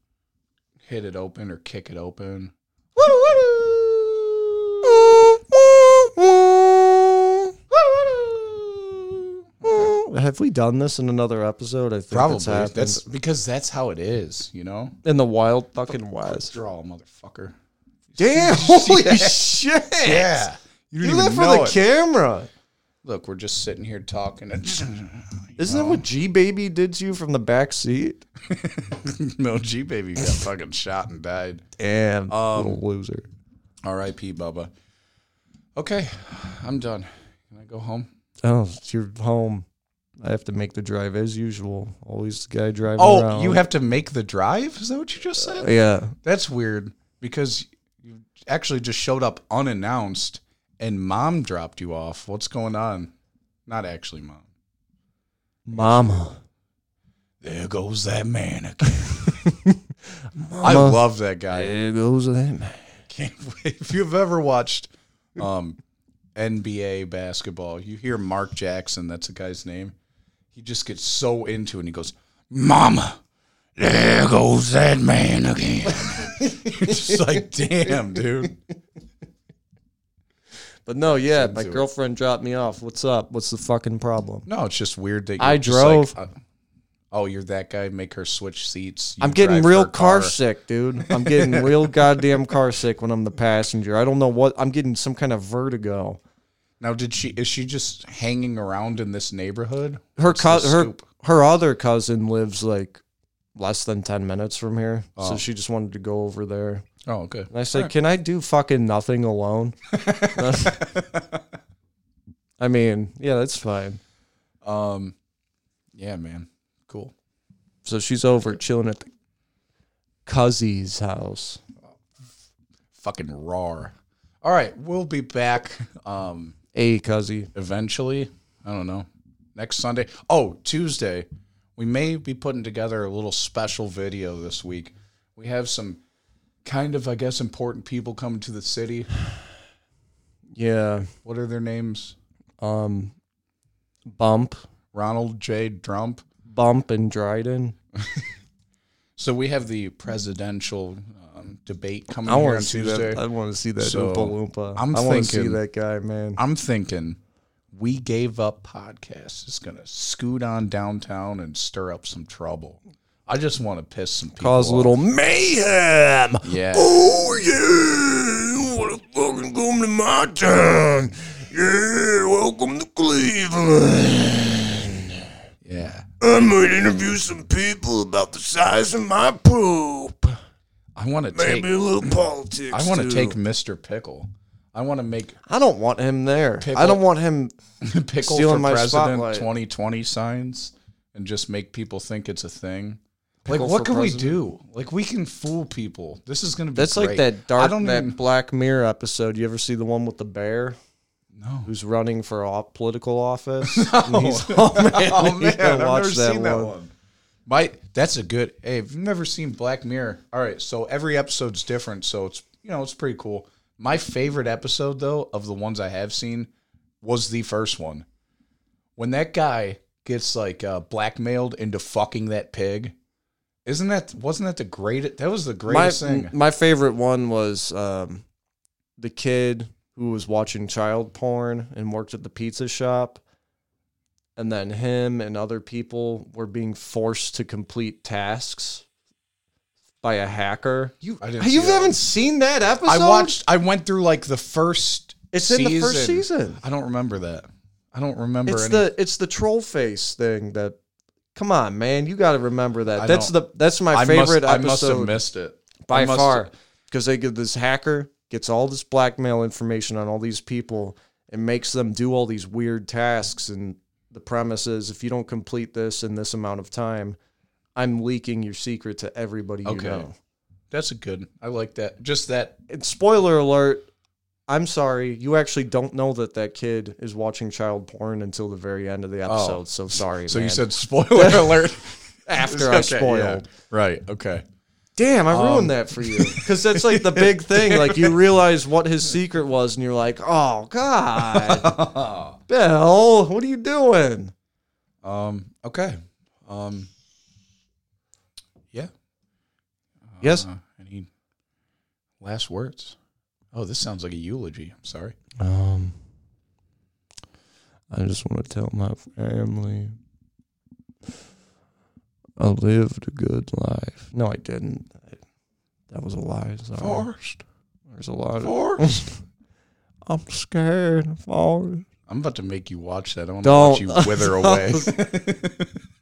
Hit it open or kick it open. Have we done this in another episode? I think Probably. That's, that's because that's how it is, you know? In the wild fucking west. Draw, motherfucker. Damn, holy shit. Yeah. You, you live for the it. camera. Look, we're just sitting here talking. And, Isn't know. that what G Baby did to you from the back seat? No, G Baby got fucking shot and died. Damn, um, little loser. R I P Bubba. Okay, I'm done. Can I go home? Oh, it's your home. I have to make the drive as usual. Always the guy driving oh, around. Oh, you have to make the drive? Is that what you just said? Uh, yeah. That's weird because you actually just showed up unannounced. And mom dropped you off. What's going on? Not actually mom. Mama. There goes that man again. I love that guy. There goes that man. Can't wait. If you've ever watched um, N B A basketball, you hear Mark Jackson, that's the guy's name. He just gets so into it and he goes, Mama, there goes that man again. You're just like, damn, dude. But no, yeah, my girlfriend dropped me off. What's up? What's the fucking problem? No, it's just weird that you're I just drove. Like, uh, oh, you're that guy? Make her switch seats. You I'm getting real car. car sick, dude. I'm getting real goddamn car sick when I'm the passenger. I don't know what. I'm getting some kind of vertigo. Now, did she? Is she just hanging around in this neighborhood? Her co- her her other cousin lives like less than ten minutes from here, oh. so she just wanted to go over there. Oh, okay. And I said, right. Can I do fucking nothing alone? I mean, yeah, that's fine. Um, yeah, man. Cool. So she's over chilling at the Cuzzy's house. Oh, fucking roar. All right, we'll be back. Um, hey, Cuzzy. Eventually. I don't know. Next Sunday. Oh, Tuesday. We may be putting together a little special video this week. We have some... kind of, I guess, important people coming to the city. Yeah. What are their names? Um, Bump. Ronald J. Trump. Bump and Dryden. So we have the presidential um, debate coming I here on Tuesday. That. I want to see that so Oompa Loompa. I'm I want to see that guy, man. I'm thinking We Gave Up podcast is going to scoot on downtown and stir up some trouble. I just want to piss some people off. Cause a little mayhem. Yeah. Oh, yeah. wanna fucking come to my town. Yeah, welcome to Cleveland. Yeah. I might interview some people about the size of my poop. I want to take maybe a little politics. I want to take Mister Pickle. I want to make. I don't want him there. Pickle, I don't want him Pickle stealing for my president spotlight. twenty twenty signs and just make people think it's a thing. Pickle like what can president? we do? Like we can fool people. This is gonna be. That's great. Like that dark, I don't that even, Black Mirror episode. You ever see the one with the bear? No. Who's running for op- political office? No. And he's, oh man, oh, man. I've never that seen one. that one. My, that's a good. Hey, if you've never seen Black Mirror, all right. So every episode's different. So it's you know it's pretty cool. My favorite episode though of the ones I have seen was the first one, when that guy gets like uh, blackmailed into fucking that pig. Isn't that wasn't that the greatest? That was the greatest my, thing. My favorite one was um, the kid who was watching child porn and worked at the pizza shop. And then him and other people were being forced to complete tasks by a hacker. You, I didn't you see haven't that. seen that episode? I watched. I went through like the first. It's season. in the first season. I don't remember that. I don't remember. It's any. the it's the troll face thing. That come on, man, you got to remember that. I that's the that's my I favorite must, episode. I must have missed it by far because they give this hacker gets all this blackmail information on all these people and makes them do all these weird tasks and. The premise is, if you don't complete this in this amount of time, I'm leaking your secret to everybody you okay. know. That's a good. I like that. Just that. And spoiler alert. I'm sorry. You actually don't know that that kid is watching child porn until the very end of the episode. Oh. So sorry, So man. you said spoiler alert after I okay, spoiled. Yeah. Right. Okay. Damn, I ruined um, that for you. Because that's like the big thing. Like you realize what his secret was and you're like, oh, God. Bill, what are you doing? Um. Okay. Um. Yeah. Yes? Uh, any last words? Oh, this sounds like a eulogy. I'm sorry. Um. I just want to tell my family... I lived a good life. No, I didn't. I, that was a lie. Sorry. Forrest. There's a lot Forrest. of... I'm scared of Forrest. I'm about to make you watch that. I want to watch you wither away.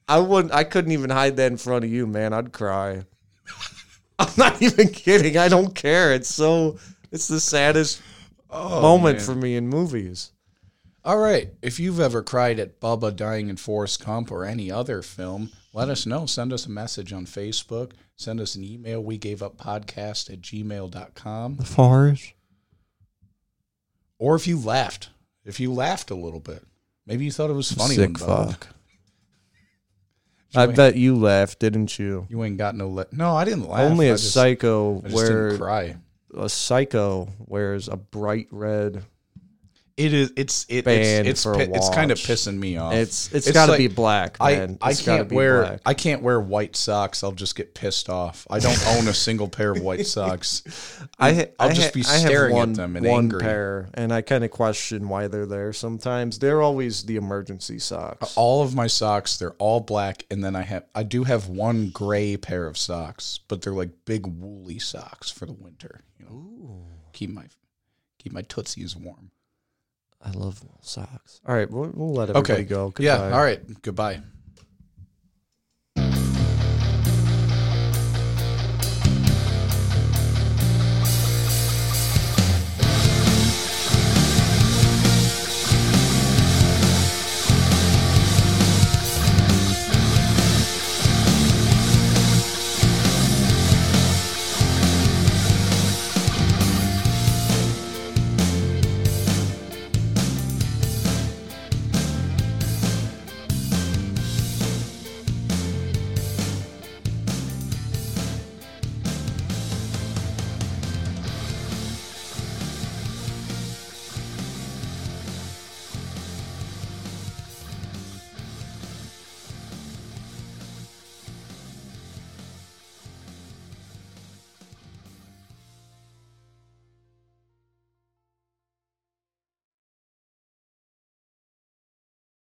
I wouldn't. I couldn't even hide that in front of you, man. I'd cry. I'm not even kidding. I don't care. It's so... It's the saddest oh, moment man. for me in movies. All right. If you've ever cried at Bubba dying in Forrest Gump or any other film... Let us know. Send us a message on Facebook. Send us an email. We gave up podcast at gmail dot com. The forest. Or if you laughed. If you laughed a little bit. Maybe you thought it was funny. Sick fuck. I bet you laughed, didn't you? You ain't got no... La- no, I didn't laugh. Only a I just, psycho I just where... didn't cry. A psycho wears a bright red... It is. It's. It, it's. It's. It's kind of pissing me off. It's. It's, it's got to like, be black, man. I, I can't wear. Black. I can't wear white socks. I'll just get pissed off. I don't own a single pair of white socks. I. I'll I, just be staring one, at them and one angry. Pair, and I kind of question why they're there. Sometimes they're always the emergency socks. All of my socks, they're all black, and then I have. I do have one gray pair of socks, but they're like big woolly socks for the winter. You know, Ooh. keep my, keep my tootsies warm. I love socks. All right, we'll, we'll let everybody okay. go. Goodbye. Yeah, all right. Goodbye.